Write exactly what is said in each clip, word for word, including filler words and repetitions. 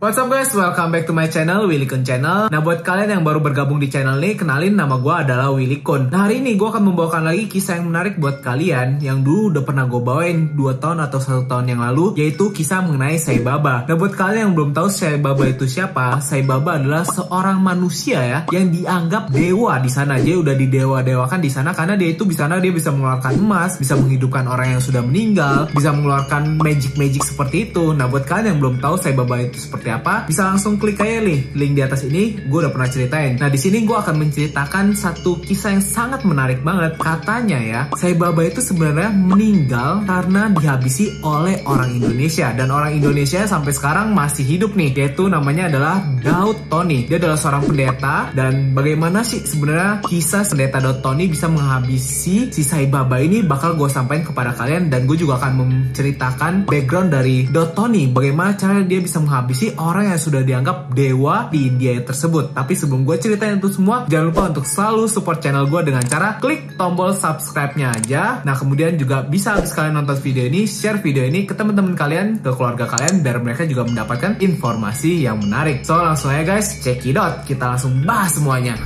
What's up guys, welcome back to my channel, Willikun Channel. Nah, buat kalian yang baru bergabung di channel ini, kenalin nama gue adalah Willikun. Nah, hari ini gue akan membawakan lagi kisah yang menarik buat kalian yang dulu udah pernah gue bawain dua tahun atau satu tahun yang lalu, yaitu kisah mengenai Sai Baba. Nah, buat kalian yang belum tahu Sai Baba itu siapa, Sai Baba adalah seorang manusia ya, yang dianggap dewa di sana. Dia udah didewa-dewakan di sana karena dia itu di sana dia bisa mengeluarkan emas, bisa menghidupkan orang yang sudah meninggal, bisa mengeluarkan magic-magic seperti itu. Nah, buat kalian yang belum tahu Sai Baba itu seperti apa, bisa langsung klik aja nih link di atas ini, gue udah pernah ceritain. Nah, di sini gue akan menceritakan satu kisah yang sangat menarik banget. Katanya ya, Sai Baba itu sebenarnya meninggal karena dihabisi oleh orang Indonesia, dan orang Indonesia sampai sekarang masih hidup nih, yaitu namanya adalah Daud Tony. Dia adalah seorang pendeta. Dan bagaimana sih sebenarnya kisah pendeta Daud Tony bisa menghabisi si Sai Baba ini, bakal gue sampaikan kepada kalian. Dan gue juga akan menceritakan background dari Daud Tony, bagaimana cara dia bisa menghabisi orang yang sudah dianggap dewa di India tersebut. Tapi sebelum gue ceritain itu semua, jangan lupa untuk selalu support channel gue dengan cara klik tombol subscribe-nya aja. Nah, kemudian juga bisa habis kalian nonton video ini, share video ini ke teman-teman kalian, ke keluarga kalian, biar mereka juga mendapatkan informasi yang menarik. So, langsung aja guys, check it out. Kita langsung bahas semuanya.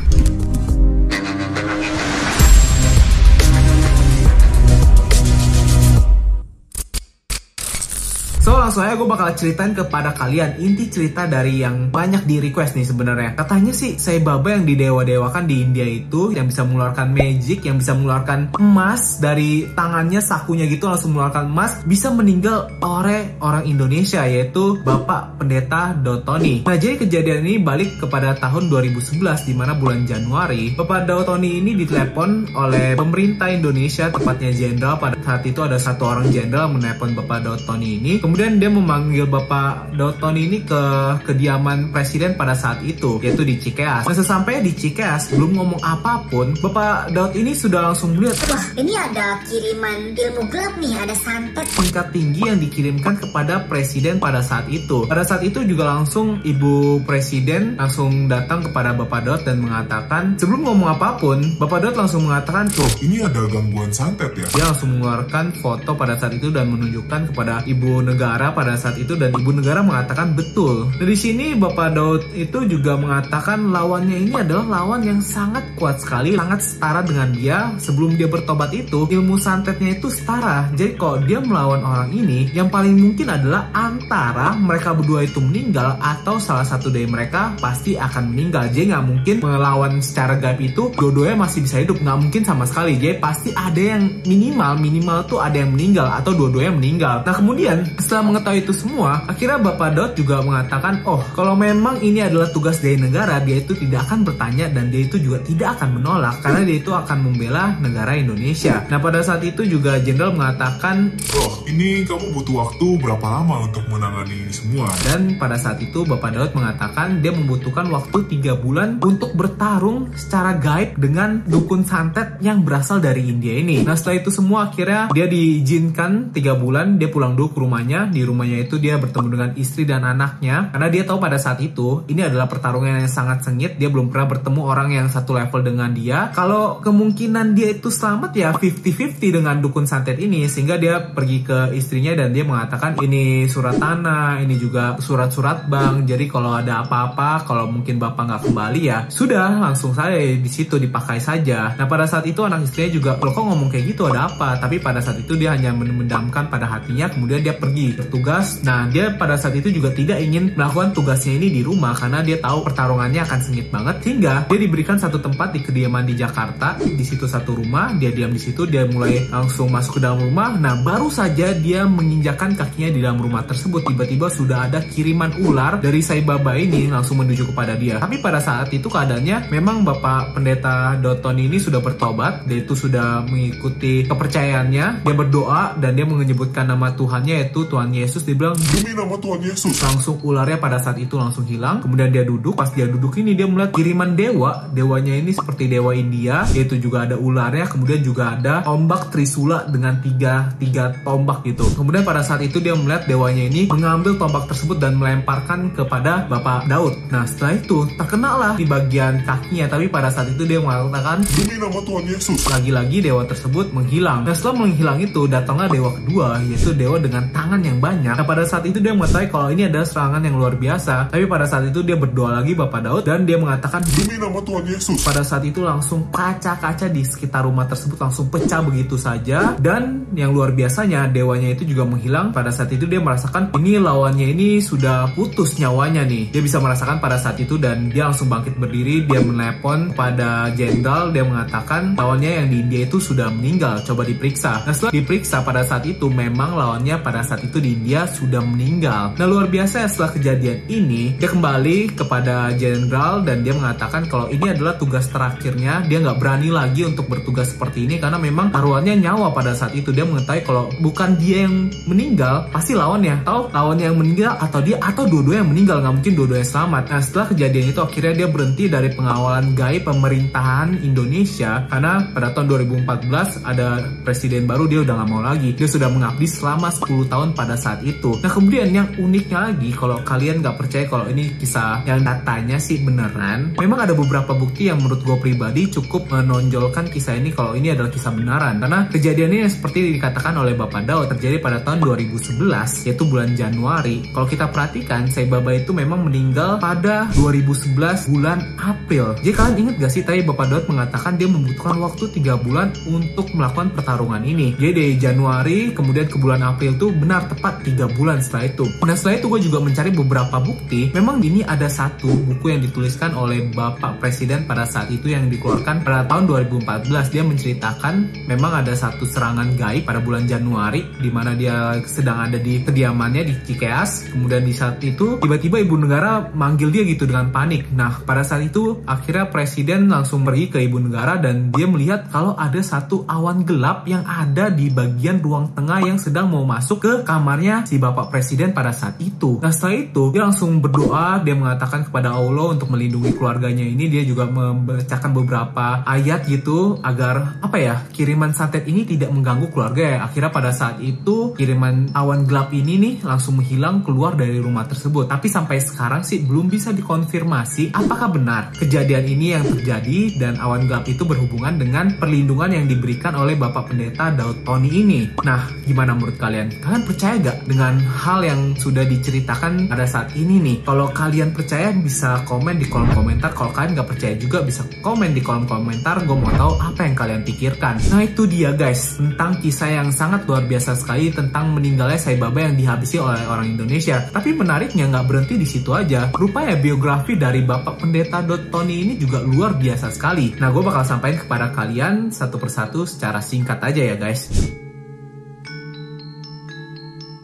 So, langsung aja gue bakal ceritain kepada kalian inti cerita dari yang banyak di request nih sebenarnya. Katanya sih Sai Baba yang didewa-dewakan di India itu, yang bisa mengeluarkan magic, yang bisa mengeluarkan emas dari tangannya, sakunya gitu langsung mengeluarkan emas, bisa meninggal oleh orang Indonesia, yaitu Bapak Pendeta Daud Tony. Nah, jadi kejadian ini balik kepada tahun dua ribu sebelas, di mana bulan Januari Bapak Daud Tony ini ditelepon oleh pemerintah Indonesia, tepatnya jenderal. Pada saat itu ada satu orang jenderal menelepon Bapak Daud Tony ini. Kemudian dia memanggil Bapak Daud Tony ini ke kediaman presiden pada saat itu, yaitu di Cikeas. Nah, sesampainya di Cikeas, belum ngomong apapun, Bapak Daud ini sudah langsung melihat, wah, ini ada kiriman ilmu gelap nih, ada santet tingkat tinggi yang dikirimkan kepada presiden pada saat itu. Pada saat itu juga langsung Ibu Presiden langsung datang kepada Bapak Daud dan mengatakan, sebelum ngomong apapun, Bapak Daud langsung mengatakan, tuh, ini ada gangguan santet ya. Dia langsung mengeluarkan foto pada saat itu dan menunjukkan kepada Ibu Negara pada saat itu, dan Ibu Negara mengatakan betul. Dari sini Bapak Daud itu juga mengatakan lawannya ini adalah lawan yang sangat kuat sekali, sangat setara dengan dia. Sebelum dia bertobat itu, ilmu santetnya itu setara. Jadi kalau dia melawan orang ini, yang paling mungkin adalah antara mereka berdua itu meninggal atau salah satu dari mereka pasti akan meninggal. Jadi nggak mungkin melawan secara gaib itu dua-duanya masih bisa hidup, nggak mungkin sama sekali. Jadi pasti ada yang minimal minimal tuh ada yang meninggal atau dua-duanya meninggal. Nah, kemudian setelah mengetahui itu semua, akhirnya Bapak Daud juga mengatakan, oh, kalau memang ini adalah tugas dari negara, dia itu tidak akan bertanya dan dia itu juga tidak akan menolak, karena dia itu akan membela negara Indonesia. Nah, pada saat itu juga jenderal mengatakan, oh, ini kamu butuh waktu berapa lama untuk menangani ini semua? Dan pada saat itu Bapak Daud mengatakan dia membutuhkan waktu tiga bulan untuk bertarung secara gaib dengan dukun santet yang berasal dari India ini. Nah, setelah itu semua akhirnya dia diizinkan tiga bulan, dia pulang dulu ke rumahnya. Di rumahnya itu dia bertemu dengan istri dan anaknya, karena dia tahu pada saat itu ini adalah pertarungan yang sangat sengit. Dia belum pernah bertemu orang yang satu level dengan dia. Kalau kemungkinan dia itu selamat ya lima puluh lima puluh dengan dukun santet ini. Sehingga dia pergi ke istrinya dan dia mengatakan, ini surat tanah, ini juga surat-surat bank. Jadi kalau ada apa-apa, kalau mungkin bapak nggak kembali ya sudah, langsung saja di situ dipakai saja. Nah, pada saat itu anak istrinya juga, loh, kok ngomong kayak gitu, ada apa? Tapi pada saat itu dia hanya mendamkan pada hatinya. Kemudian dia pergi bertugas. Nah, dia pada saat itu juga tidak ingin melakukan tugasnya ini di rumah, karena dia tahu pertarungannya akan sengit banget. Hingga dia diberikan satu tempat di kediaman di Jakarta. Di situ satu rumah, dia diam di situ, dia mulai langsung masuk ke dalam rumah. Nah, baru saja dia menginjakan kakinya di dalam rumah tersebut, tiba-tiba sudah ada kiriman ular dari Sai Baba ini langsung menuju kepada dia. Tapi pada saat itu keadaannya memang Bapak Pendeta Daud Tony ini sudah bertobat, dia itu sudah mengikuti kepercayaannya, dia berdoa dan dia menyebutkan nama Tuhannya, yaitu Tuhan Yesus. Dibilang, demi nama Tuhan Yesus, langsung ularnya pada saat itu langsung hilang. Kemudian dia duduk. Pas dia duduk ini, dia melihat kiriman dewa. Dewanya ini seperti dewa India, yaitu juga ada ularnya. Kemudian juga ada tombak trisula dengan tiga tiga tombak gitu. Kemudian pada saat itu dia melihat dewanya ini mengambil tombak tersebut dan melemparkan kepada Bapak Daud. Nah, setelah itu terkenalah di bagian kakinya. Tapi pada saat itu dia mengatakan, demi nama Tuhan Yesus. Lagi-lagi dewa tersebut menghilang. Nah, setelah menghilang itu datanglah dewa kedua, yaitu dewa dengan tangan yang banyak. Nah, pada saat itu dia mengetahui kalau ini adalah serangan yang luar biasa. Tapi pada saat itu dia berdoa lagi Bapak Daud dan dia mengatakan, demi nama Tuhan Yesus. Pada saat itu langsung kaca-kaca di sekitar rumah tersebut langsung pecah begitu saja. Dan yang luar biasanya dewanya itu juga menghilang. Pada saat itu dia merasakan ini lawannya ini sudah putus nyawanya nih. Dia bisa merasakan pada saat itu dan dia langsung bangkit berdiri. Dia menelepon pada jenderal. Dia mengatakan lawannya yang di India itu sudah meninggal. Coba diperiksa. Nah setelah diperiksa pada saat itu memang lawannya pada saat itu di India sudah meninggal. Nah luar biasa ya, setelah kejadian ini dia kembali kepada jenderal dan dia mengatakan kalau ini adalah tugas terakhirnya. Dia nggak berani lagi untuk bertugas seperti ini karena memang taruhannya nyawa pada saat itu. Dia mengetahui kalau bukan dia yang meninggal pasti lawannya. Atau lawannya yang meninggal atau dia atau dua-dua yang meninggal, nggak mungkin dua-duanya selamat. Nah setelah kejadian itu akhirnya dia berhenti dari pengawalan gaib pemerintahan Indonesia karena pada tahun dua ribu empat belas ada presiden baru, dia udah nggak mau lagi. Dia sudah mengabdi selama sepuluh tahun pada saat itu. Nah kemudian yang uniknya lagi, kalau kalian nggak percaya kalau ini kisah yang datanya sih beneran, memang ada beberapa bukti yang menurut gue pribadi cukup menonjolkan kisah ini kalau ini adalah kisah beneran. Karena kejadiannya seperti dikatakan oleh Bapak Daud terjadi pada tahun dua ribu sebelas, yaitu bulan Januari. Kalau kita perhatikan, Sai Baba itu memang meninggal pada dua ribu sebelas bulan April. Jadi kalian ingat gak sih tadi Bapak Daud mengatakan dia membutuhkan waktu tiga bulan untuk melakukan pertarungan ini. Jadi dari Januari kemudian ke bulan April itu benar tepat tiga bulan setelah itu. Nah setelah itu gue juga mencari beberapa bukti. Memang ini ada satu buku yang dituliskan oleh Bapak Presiden pada saat itu yang dikeluarkan pada tahun dua ribu empat belas. Dia menceritakan memang ada satu serangan gaib pada bulan Januari di mana dia sedang ada di kediamannya di Cikeas. Kemudian di saat itu tiba-tiba ibu negara manggil dia gitu dengan panik. Nah pada saat itu akhirnya presiden langsung pergi ke ibu negara dan dia melihat kalau ada satu awan gelap yang ada di bagian ruang tengah yang sedang mau masuk ke kamarnya si Bapak Presiden pada saat itu. Nah setelah itu dia langsung berdoa, dia mengatakan kepada Allah untuk melindungi keluarganya ini. Dia juga membacakan beberapa ayat gitu agar apa ya, kiriman santet ini tidak mengganggu keluarga ya. Akhirnya pada saat itu kiriman awan gelap ini nih langsung menghilang keluar dari rumah tersebut. Tapi sampai sekarang sih belum bisa dikonfirmasi apakah benar kejadian ini yang terjadi dan awan gelap itu berhubungan dengan perlindungan yang diberikan oleh Bapak Pendeta Daud Tony ini. Nah, gimana menurut kalian? Kalian percaya gak dengan hal yang sudah diceritakan pada saat ini nih? Kalau kalian percaya bisa komen di kolom komentar. Kalau kalian gak percaya juga bisa komen di kolom komentar. Gue mau tahu apa yang kalian pikirkan. Nah itu dia guys, tentang kisah yang sangat luar biasa sekali tentang meninggalnya Sai Baba yang dihabisi oleh orang Indonesia. Tapi menariknya gak berhenti di situ aja. Rupanya biografi dari Bapak Pendeta Daud Tony ini juga luar biasa sekali. Nah gue bakal sampaikan kepada kalian satu persatu secara singkat aja ya guys.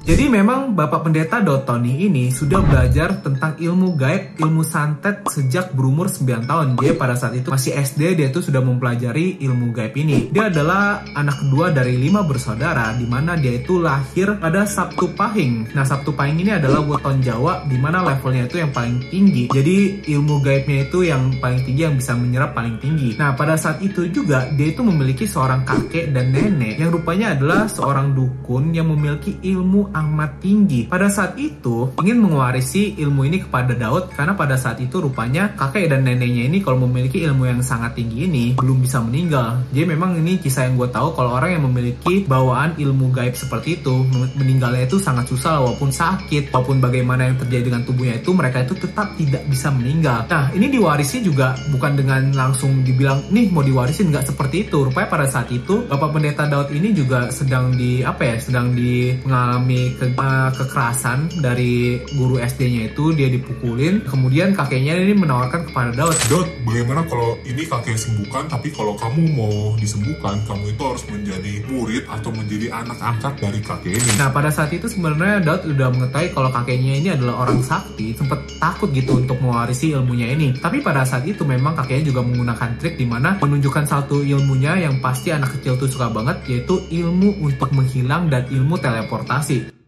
Jadi memang Bapak Pendeta Daud Tony ini sudah belajar tentang ilmu gaib, ilmu santet sejak berumur sembilan tahun. Dia pada saat itu masih S D, dia itu sudah mempelajari ilmu gaib ini. Dia adalah anak kedua dari lima bersaudara, di mana dia itu lahir pada Sabtu Pahing. Nah Sabtu Pahing ini adalah weton Jawa, di mana levelnya itu yang paling tinggi. Jadi ilmu gaibnya itu yang paling tinggi, yang bisa menyerap paling tinggi. Nah pada saat itu juga dia itu memiliki seorang kakek dan nenek yang rupanya adalah seorang dukun yang memiliki ilmu amat tinggi. Pada saat itu ingin mewarisi ilmu ini kepada Daud karena pada saat itu rupanya kakek dan neneknya ini kalau memiliki ilmu yang sangat tinggi ini belum bisa meninggal. Jadi memang ini kisah yang gue tahu kalau orang yang memiliki bawaan ilmu gaib seperti itu meninggalnya itu sangat susah, walaupun sakit, walaupun bagaimana yang terjadi dengan tubuhnya itu mereka itu tetap tidak bisa meninggal. Nah ini diwarisi juga bukan dengan langsung dibilang nih mau diwarisin, nggak seperti itu. Rupanya pada saat itu Bapak Pendeta Daud ini juga sedang di apa ya, sedang di mengalami Ke, uh, kekerasan dari guru S D-nya itu. Dia dipukulin. Kemudian kakeknya ini menawarkan kepada Daud, Daud, bagaimana kalau ini kakek sembuhkan, tapi kalau kamu mau disembuhkan, kamu itu harus menjadi murid atau menjadi anak angkat dari kakek ini. Nah pada saat itu sebenarnya Daud udah mengetahui kalau kakeknya ini adalah orang sakti, sempat takut gitu untuk mewarisi ilmunya ini. Tapi pada saat itu memang kakeknya juga menggunakan trik dimana menunjukkan satu ilmunya yang pasti anak kecil tuh suka banget, yaitu ilmu untuk menghilang dan ilmu teleportasi.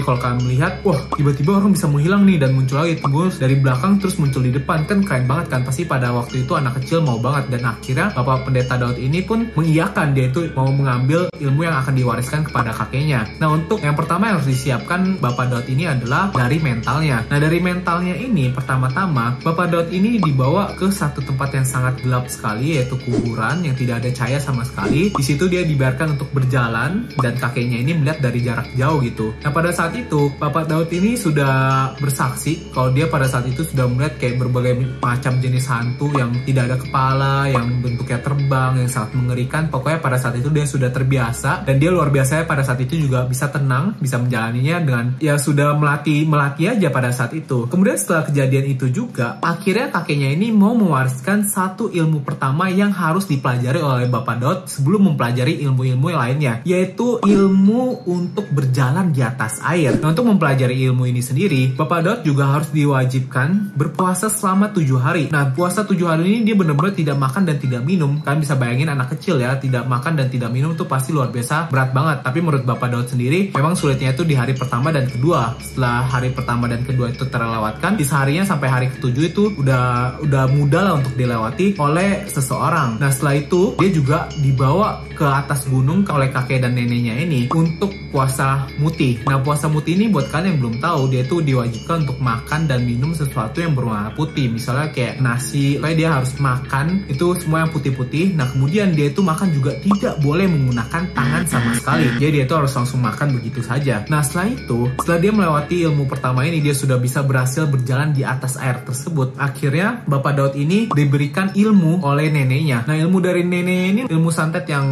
Oke, kalau kalian melihat, wah tiba-tiba orang bisa menghilang nih dan muncul lagi, tembus dari belakang terus muncul di depan, kan keren banget kan. Pasti pada waktu itu anak kecil mau banget, dan akhirnya Bapak Pendeta Daud ini pun mengiyakan dia itu mau mengambil ilmu yang akan diwariskan kepada kakeknya. Nah, untuk yang pertama yang harus disiapkan Bapak Daud ini adalah dari mentalnya. Nah, dari mentalnya ini pertama-tama Bapak Daud ini dibawa ke satu tempat yang sangat gelap sekali, yaitu kuburan yang tidak ada cahaya sama sekali. Di situ dia dibiarkan untuk berjalan dan kakeknya ini melihat dari jarak jauh gitu. Nah, pada saat itu Bapak Daud ini sudah bersaksi kalau dia pada saat itu sudah melihat kayak berbagai macam jenis hantu yang tidak ada kepala, yang bentuknya terbang, yang sangat mengerikan. Pokoknya pada saat itu dia sudah terbiasa, dan dia luar biasanya pada saat itu juga bisa tenang, bisa menjalaninya dengan ya sudah melatih melatih aja pada saat itu. Kemudian setelah kejadian itu juga akhirnya kakeknya ini mau mewariskan satu ilmu pertama yang harus dipelajari oleh Bapak Daud sebelum mempelajari ilmu-ilmu lainnya, yaitu ilmu untuk berjalan di atas air. Nah, untuk mempelajari ilmu ini sendiri, Bapak Daud juga harus diwajibkan berpuasa selama tujuh hari. Nah, puasa tujuh hari ini dia benar-benar tidak makan dan tidak minum. Kalian bisa bayangin anak kecil ya, tidak makan dan tidak minum itu pasti luar biasa berat banget. Tapi menurut Bapak Daud sendiri, memang sulitnya itu di hari pertama dan kedua. Setelah hari pertama dan kedua itu terlewatkan, di seharinya sampai hari ketujuh itu udah udah mudah lah untuk dilewati oleh seseorang. Nah, setelah itu dia juga dibawa ke atas gunung oleh kakek dan neneknya ini untuk puasa mutih. Nah, puasa mutih ini buat kalian yang belum tahu, dia itu diwajibkan untuk makan dan minum sesuatu yang berwarna putih, misalnya kayak nasi, kayak dia harus makan itu semua yang putih-putih. Nah, kemudian dia itu makan juga tidak boleh menggunakan tangan sama sekali, jadi dia itu harus langsung makan begitu saja. Nah, setelah itu, setelah dia melewati ilmu pertama ini, dia sudah bisa berhasil berjalan di atas air tersebut. Akhirnya Bapak Daud ini diberikan ilmu oleh neneknya. Nah, ilmu dari neneknya ini ilmu santet yang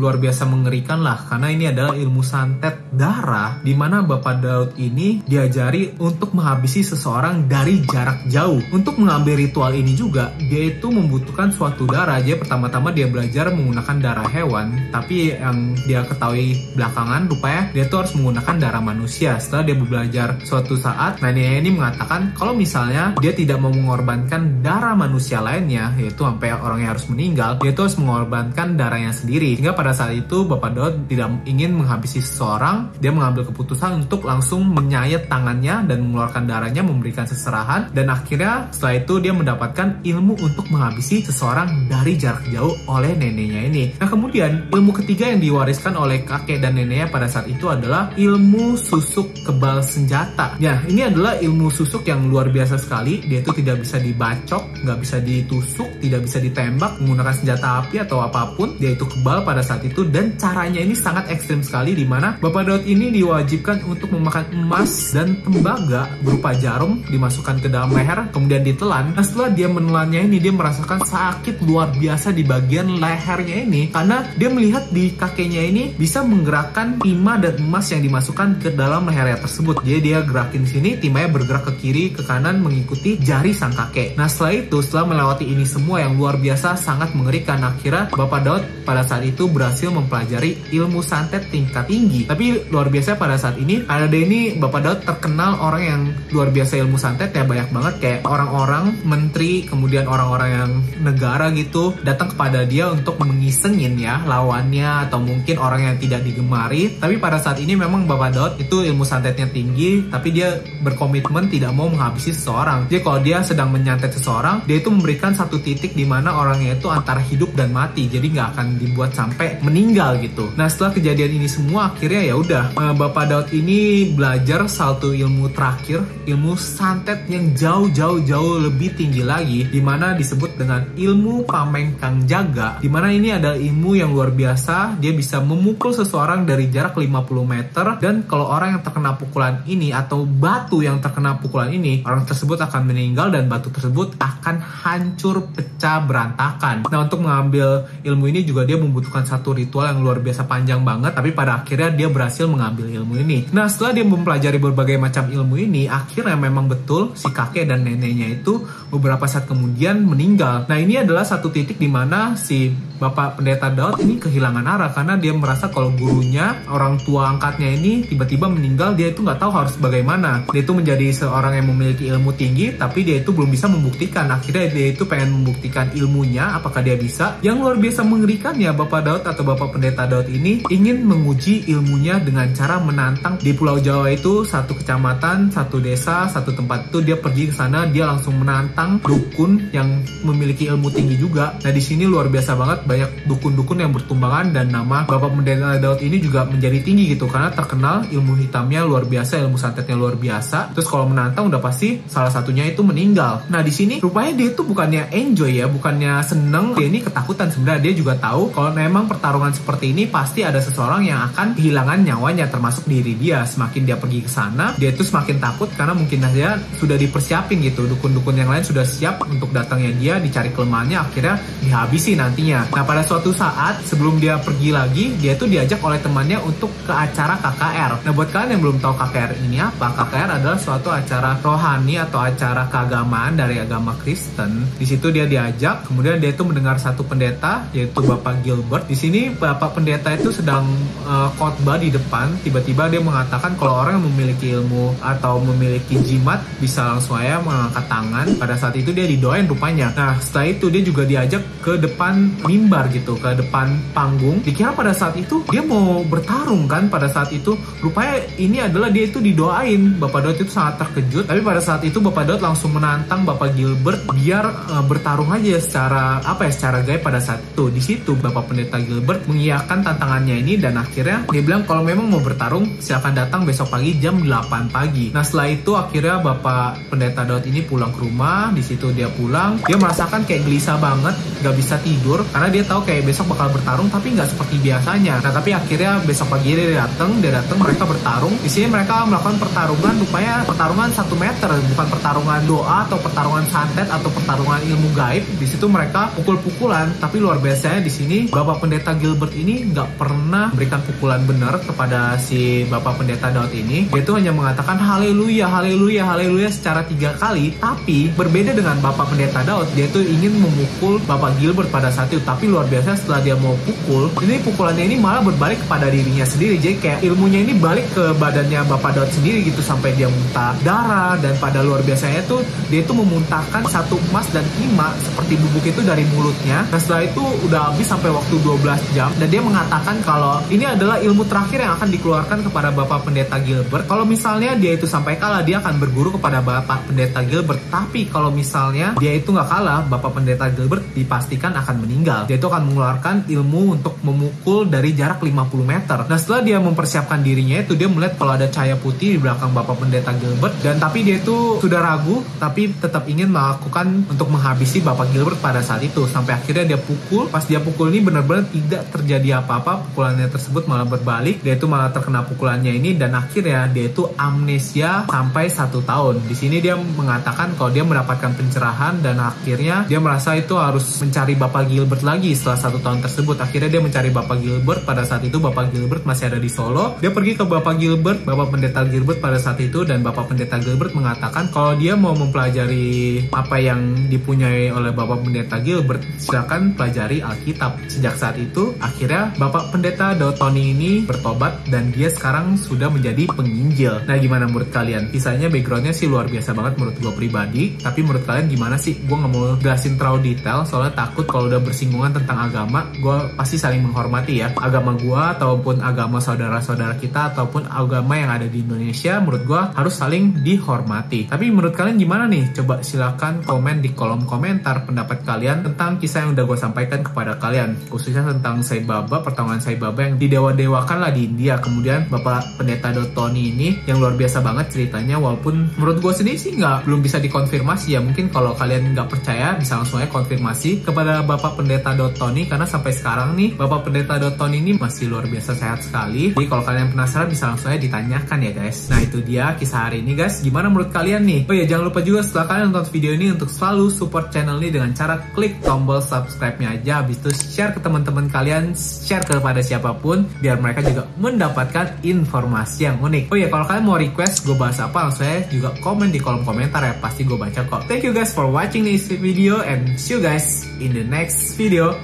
luar biasa mengerikan lah, karena ini adalah ilmu santet darah, dimana Bapak Daud ini diajari untuk menghabisi seseorang dari jarak jauh. Untuk mengambil ritual ini juga dia itu membutuhkan suatu darah. Dia pertama-tama dia belajar menggunakan darah hewan, tapi yang dia ketahui belakangan rupanya dia tuh harus menggunakan darah manusia. Setelah dia belajar suatu saat, neneknya ini mengatakan kalau misalnya dia tidak mau mengorbankan darah manusia lainnya, yaitu sampai orangnya harus meninggal, dia tuh harus mengorbankan darahnya sendiri. Hingga pada saat itu Bapak Daud tidak ingin menghabisi seseorang, dia mengambil keputusan untuk langsung menyayat tangannya dan mengeluarkan darahnya, memberikan seserahan. Dan akhirnya setelah itu dia mendapatkan ilmu untuk menghabisi seseorang dari jarak jauh oleh neneknya ini. Nah, kemudian ilmu ketiga yang diwariskan oleh kakek dan neneknya pada saat itu adalah ilmu susuk kebal senjata. Ya, ini adalah ilmu susuk yang luar biasa sekali. Dia itu tidak bisa dibacok, nggak bisa ditusuk, tidak bisa ditembak menggunakan senjata api atau apapun. Dia itu kebal pada saat itu, dan caranya ini sangat ekstrim sekali, dimana Bapak Daud ini diwajibkan untuk memakan emas dan tembaga berupa jarum, dimasukkan ke dalam leher, kemudian ditelan. Nah, setelah dia menelannya ini, dia merasakan sakit luar biasa di bagian lehernya ini, karena dia melihat di kakeknya ini bisa menggerakkan timah dan emas yang dimasukkan ke dalam lehernya tersebut. Jadi dia gerakin sini, timahnya bergerak ke kiri, ke kanan, mengikuti jari sang kakek. Nah, setelah itu, setelah melewati ini semua yang luar biasa sangat mengerikan, akhirnya Bapak Daud pada saat itu berhasil mempelajari ilmu santet tingkat tinggi. Tapi luar biasa pada saat ini, ada ini Bapak Daud terkenal orang yang luar biasa ilmu santet ya, banyak banget kayak orang-orang menteri, kemudian orang-orang yang negara gitu datang kepada dia untuk mengisengin ya lawannya atau mungkin orang yang tidak digemari. Tapi pada saat ini memang Bapak Daud itu ilmu santetnya tinggi, tapi dia berkomitmen tidak mau menghabisi seseorang. Jadi kalau dia sedang menyantet seseorang, dia itu memberikan satu titik di mana orangnya itu antara hidup dan mati, jadi nggak akan dibuat sampai meninggal gitu. Nah, setelah kejadian ini semua akhirnya ya udah Bapak Daud ini belajar satu ilmu terakhir, ilmu santet yang jauh-jauh-jauh lebih tinggi lagi, dimana disebut dengan ilmu pameng kang jaga, dimana ini ada ilmu yang luar biasa. Dia bisa memukul seseorang dari jarak lima puluh meter, dan kalau orang yang terkena pukulan ini atau batu yang terkena pukulan ini, orang tersebut akan meninggal dan batu tersebut akan hancur, pecah, berantakan. Nah, untuk mengambil ilmu ini juga dia membutuhkan satu ritual yang luar biasa panjang banget, tapi pada akhirnya dia berhasil mengambil ilmu ini. Nah, setelah dia mempelajari berbagai macam ilmu ini, akhirnya memang betul si kakek dan neneknya itu beberapa saat kemudian meninggal. Nah, ini adalah satu titik di mana si Bapak Pendeta Daud ini kehilangan arah karena dia merasa kalau gurunya, orang tua angkatnya ini tiba-tiba meninggal, dia itu nggak tahu harus bagaimana. Dia itu menjadi seorang yang memiliki ilmu tinggi, tapi dia itu belum bisa membuktikan. Akhirnya dia itu pengen membuktikan ilmunya, apakah dia bisa. Yang luar biasa mengerikan ya, Bapak Daud atau Bapak Pendeta Daud ini ingin menguji ilmunya dengan cara menantang. Di Pulau Jawa itu satu kecamatan, satu desa, satu tempat itu dia pergi ke sana, dia langsung menantang dukun yang memiliki ilmu tinggi juga. Nah di sini luar biasa banget, banyak dukun-dukun yang bertumbangan dan nama Bapak Pendeta Daud ini juga menjadi tinggi gitu karena terkenal ilmu hitamnya luar biasa, ilmu santetnya luar biasa. Terus kalau menantang udah pasti salah satunya itu meninggal. Nah di sini rupanya dia itu bukannya enjoy ya, bukannya seneng, dia ini ketakutan sebenarnya. Dia juga tahu kalau memang pertarungan seperti ini pasti ada seseorang yang akan kehilangan nyawanya termasuk diri dia. Semakin dia pergi ke sana, dia itu semakin takut karena mungkin dia sudah dipersiapin gitu. Dukun-dukun yang lain sudah siap untuk datangnya dia, dicari kelemahannya, akhirnya dihabisi nantinya. Nah pada suatu saat sebelum dia pergi lagi, dia itu diajak oleh temannya untuk ke acara K K R. Nah buat kalian yang belum tahu K K R ini apa, K K R adalah suatu acara rohani atau acara keagamaan dari agama Kristen. Di situ dia diajak, kemudian dia itu mendengar satu pendeta yaitu Bapak Gilbert. Di sini Bapak Pendeta itu sedang uh, khotbah di depan. Tiba-tiba dia mengatakan kalau orang yang memiliki ilmu atau memiliki jimat bisa langsung aja mengangkat tangan. Pada saat itu dia didoain rupanya. Nah setelah itu dia juga diajak ke depan mimbar gitu, ke depan panggung. Dikira pada saat itu dia mau bertarung kan, pada saat itu rupanya ini adalah dia itu didoain. Bapak Daud itu sangat terkejut, tapi pada saat itu Bapak Daud langsung menantang Bapak Gilbert biar uh, bertarung aja secara apa ya, secara gaib pada saat itu. Di situ Bapak Pendeta Gilbert mengiyakan tantangannya ini dan akhirnya dia bilang kalau memang mau bertarung silakan datang besok pagi jam delapan pagi. Nah setelah itu akhirnya Bapak Pendeta Daud ini pulang ke rumah. Di situ dia pulang, dia merasakan kayak gelisah banget, nggak bisa tidur karena dia tahu kayak besok bakal bertarung tapi nggak seperti biasanya. Nah tapi akhirnya besok pagi dia datang, dia datang mereka bertarung. Di sini mereka melakukan pertarungan, rupanya pertarungan satu meter, bukan pertarungan doa atau pertarungan santet atau pertarungan ilmu gaib. Di situ mereka pukul-pukulan, tapi luar biasanya di sini Bapak Pendeta Gilbert ini nggak pernah berikan pukulan benar kepada si Bapak Pendeta Daud ini. Dia itu hanya mengatakan haleluya, haleluya, haleluya secara tiga kali. Tapi berbeda dengan Bapak Pendeta Daud, dia itu ingin memukul Bapak Gilbert pada saat itu. Tapi luar biasa setelah dia mau pukul, ini pukulannya ini malah berbalik kepada dirinya sendiri. Jadi kayak ilmunya ini balik ke badannya Bapak Daud sendiri gitu, sampai dia muntah darah. Dan pada luar biasanya tuh dia itu memuntahkan satu emas dan lima seperti bubuk itu dari mulutnya. Nah setelah itu udah habis sampai waktu dua belas jam dan dia mengatakan kalau ini adalah ilmu terakhir yang akan dikeluarkan kepada Bapak Pendeta Gilbert. Kalau misalnya dia itu sampai kalah, dia akan berguru kepada Bapak Pendeta Gilbert. Tapi kalau misalnya dia itu nggak kalah, Bapak Pendeta Gilbert dipastikan akan meninggal. Dia itu akan mengeluarkan ilmu untuk memukul dari jarak lima puluh meter. Nah setelah dia mempersiapkan dirinya itu, dia melihat kalau ada cahaya putih di belakang Bapak Pendeta Gilbert, dan tapi dia itu sudah ragu tapi tetap ingin melakukan untuk menghabisi Bapak Gilbert pada saat itu. Sampai akhirnya dia pukul. Pas dia pukul ini benar-benar tidak terjadi apa-apa, pukulannya tersebut malah berbalik, dia itu malah terkena pukulannya ini dan akhirnya dia itu amnesia sampai satu tahun. Di sini dia mengatakan kalau dia mendapatkan pencerahan dan akhirnya dia merasa itu harus mencari Bapak Gilbert lagi setelah satu tahun tersebut. Akhirnya dia mencari Bapak Gilbert. Pada saat itu Bapak Gilbert masih ada di Solo. Dia pergi ke Bapak Gilbert, Bapak Pendeta Gilbert pada saat itu, dan Bapak Pendeta Gilbert mengatakan kalau dia mau mempelajari apa yang dipunyai oleh Bapak Pendeta Gilbert, silakan pelajari Alkitab. Sejak saat itu akhirnya Bapak Pendeta Daud Tony ini bertobat dan dia sekarang sudah menjadi penginjil. Nah gimana menurut kalian? Kisahnya backgroundnya sih luar biasa banget menurut gue pribadi, tapi menurut kalian gimana sih? Gue gak mau jelasin terlalu detail soalnya takut kalau udah bersinggungan tentang agama. Gue pasti saling menghormati ya, agama gue ataupun agama saudara-saudara kita ataupun agama yang ada di Indonesia, menurut gue harus saling dihormati. Tapi menurut kalian gimana nih? Coba silakan komen di kolom komentar pendapat kalian tentang kisah yang udah gue sampaikan kepada kalian, khususnya tentang Sai Baba, pertarungan Sai Baba yang didewa-dewakan lah di India, kemudian Bapak Pendeta Daud Tony ini yang luar biasa banget ceritanya. Walaupun menurut gue sendiri sih nggak, belum bisa dikonfirmasi ya. Mungkin kalau kalian nggak percaya bisa langsung aja konfirmasi kepada Bapak Pendeta Daud Tony, karena sampai sekarang nih Bapak Pendeta Daud Tony ini masih luar biasa sehat sekali. Jadi kalau kalian penasaran bisa langsung aja ditanyakan ya guys. Nah itu dia kisah hari ini guys, gimana menurut kalian nih? Oh ya, jangan lupa juga setelah kalian nonton video ini untuk selalu support channel ini dengan cara klik tombol subscribe-nya aja, habis itu share ke teman-teman kalian, share kepada siapapun biar mereka juga mendapatkan informasi yang unik. Oh ya, kalau kalian mau request gue bahas apa, langsung aja juga komen di kolom komentar ya, pasti gue baca kok. Thank you guys for watching this video and see you guys in the next video.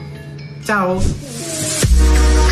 Ciao.